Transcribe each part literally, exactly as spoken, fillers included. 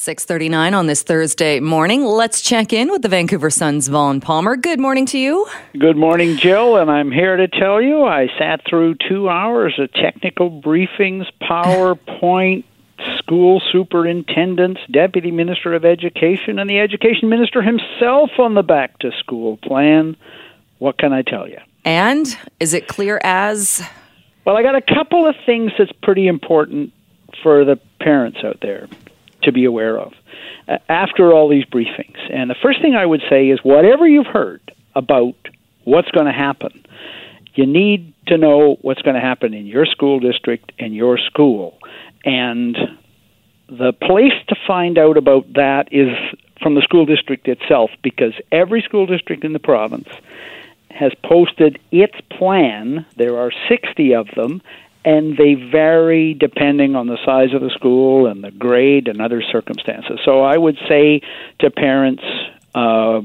six thirty-nine on this Thursday morning. Let's check in with the Vancouver Sun's Vaughn Palmer. Good morning to you. Good morning, Jill, and I'm here to tell you I sat through two hours of technical briefings, PowerPoint, school superintendents, deputy minister of education, and the education minister himself on the back-to-school plan. What can I tell you? And is it clear as? Well, I got a couple of things that's pretty important for the parents out there to be aware of uh, after all these briefings. And the first thing I would say is whatever you've heard about what's going to happen, you need to know what's going to happen in your school district and your school. And the place to find out about that is from the school district itself, because every school district in the province has posted its plan. There are sixty of them, and they vary depending on the size of the school and the grade and other circumstances. So I would say to parents, uh,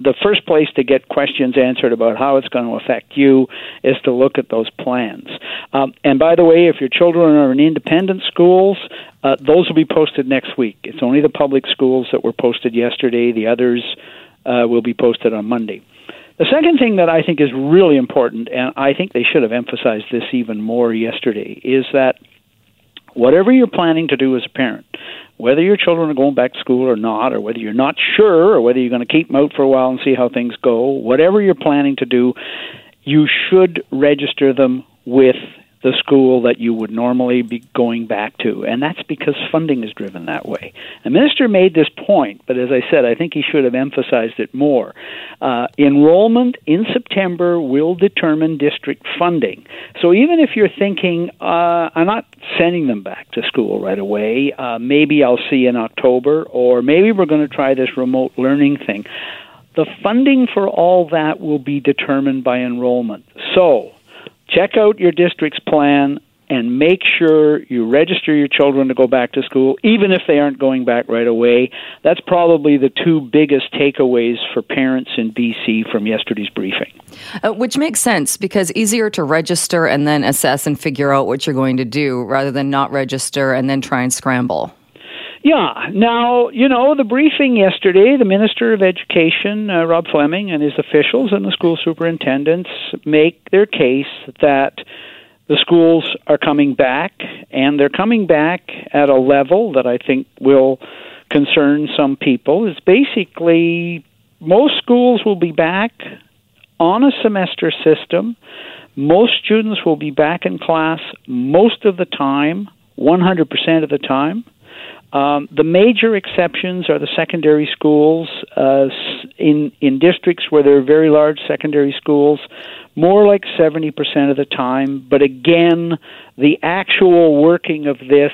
the first place to get questions answered about how it's going to affect you is to look at those plans. Um, and by the way, if your children are in independent schools, uh, those will be posted next week. It's only the public schools that were posted yesterday. The others uh, will be posted on Monday. The second thing that I think is really important, and I think they should have emphasized this even more yesterday, is that whatever you're planning to do as a parent, whether your children are going back to school or not, or whether you're not sure, or whether you're going to keep them out for a while and see how things go, whatever you're planning to do, you should register them with the school that you would normally be going back to. And that's because funding is driven that way. The minister made this point, but as I said, I think he should have emphasized it more. Uh, enrollment in September will determine district funding. So even if you're thinking, uh, I'm not sending them back to school right away, uh, maybe I'll see in October, or maybe we're going to try this remote learning thing, the funding for all that will be determined by enrollment. So check out your district's plan and make sure you register your children to go back to school, even if they aren't going back right away. That's probably the two biggest takeaways for parents in B C from yesterday's briefing. Uh, which makes sense, because easier to register and then assess and figure out what you're going to do rather than not register and then try and scramble. Yeah. Now, you know, the briefing yesterday, the Minister of Education, uh, Rob Fleming, and his officials and the school superintendents make their case that the schools are coming back, and they're coming back at a level that I think will concern some people. It's basically most schools will be back on a semester system. Most students will be back in class most of the time, one hundred percent of the time. Um, the major exceptions are the secondary schools uh, in, in districts where there are very large secondary schools, more like seventy percent of the time. But again, the actual working of this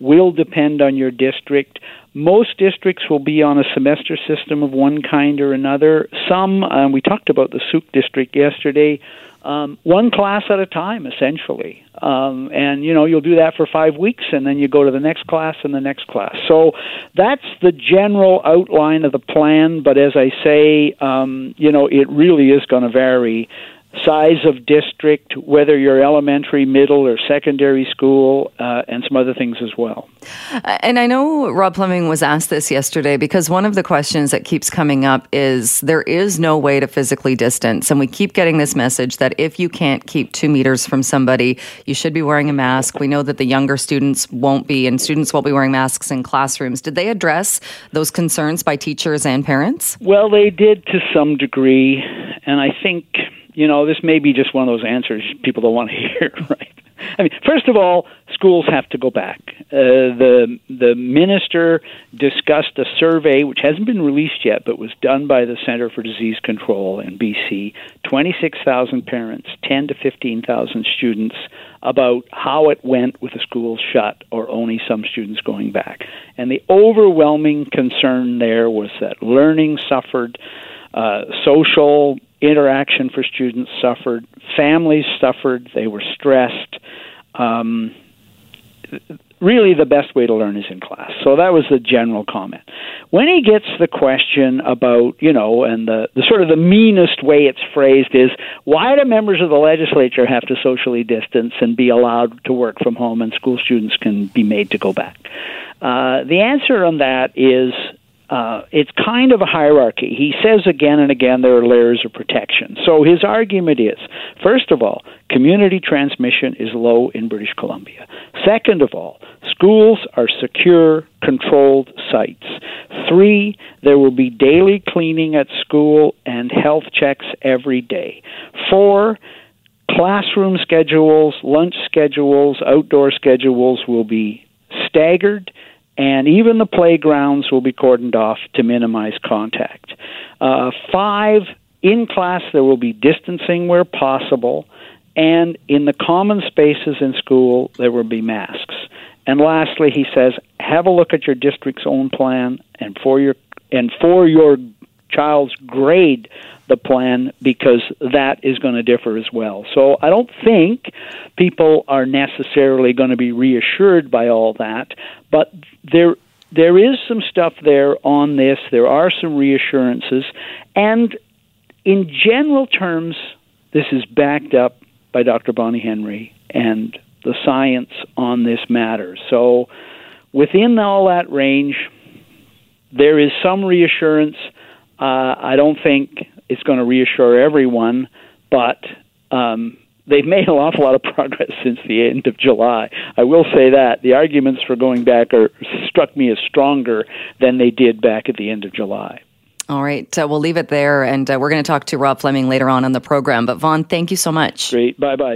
will depend on your district. Most districts will be on a semester system of one kind or another. Some, um, we talked about the Souk district yesterday, um, one class at a time, essentially. Um, and, you know, you'll do that for five weeks, and then you go to the next class and the next class. So that's the general outline of the plan. But as I say, um, you know, it really is going to vary. Size of district, whether you're elementary, middle, or secondary school, uh, and some other things as well. And I know Rob Fleming was asked this yesterday, because one of the questions that keeps coming up is there is no way to physically distance. And we keep getting this message that if you can't keep two meters from somebody, you should be wearing a mask. We know that the younger students won't be, and students won't be wearing masks in classrooms. Did they address those concerns by teachers and parents? Well, they did to some degree. And I think, you know, this may be just one of those answers people don't want to hear, right? I mean, first of all, schools have to go back. Uh, the the minister discussed a survey, which hasn't been released yet, but was done by the Center for Disease Control in B C, twenty-six thousand parents, ten to fifteen thousand students, about how it went with the schools shut or only some students going back. And the overwhelming concern there was that learning suffered, uh, social interaction for students suffered, families suffered, they were stressed. Um, really the best way to learn is in class. So that was the general comment. When he gets the question about, you know, and the, the sort of the meanest way it's phrased is, why do members of the legislature have to socially distance and be allowed to work from home and school students can be made to go back? Uh, the answer on that is, Uh, it's kind of a hierarchy. He says again and again there are layers of protection. So his argument is, first of all, community transmission is low in British Columbia. Second of all, schools are secure, controlled sites. Three, there will be daily cleaning at school and health checks every day. Four, classroom schedules, lunch schedules, outdoor schedules will be staggered, and even the playgrounds will be cordoned off to minimize contact. Uh, five, in class there will be distancing where possible, and in the common spaces in school there will be masks. And lastly, he says, have a look at your district's own plan, and for your and for your child's grade the plan, because that is going to differ as well. So I don't think people are necessarily going to be reassured by all that, but there there is some stuff there on this. There are some reassurances, and in general terms, this is backed up by Doctor Bonnie Henry and the science on this matter. So within all that range, there is some reassurance. Uh, I don't think it's going to reassure everyone, but um, they've made an awful lot of progress since the end of July. I will say that. The arguments for going back are, struck me as stronger than they did back at the end of July. All right. Uh, we'll leave it there, and uh, we're going to talk to Rob Fleming later on in the program. But, Vaughn, thank you so much. Great. Bye-bye.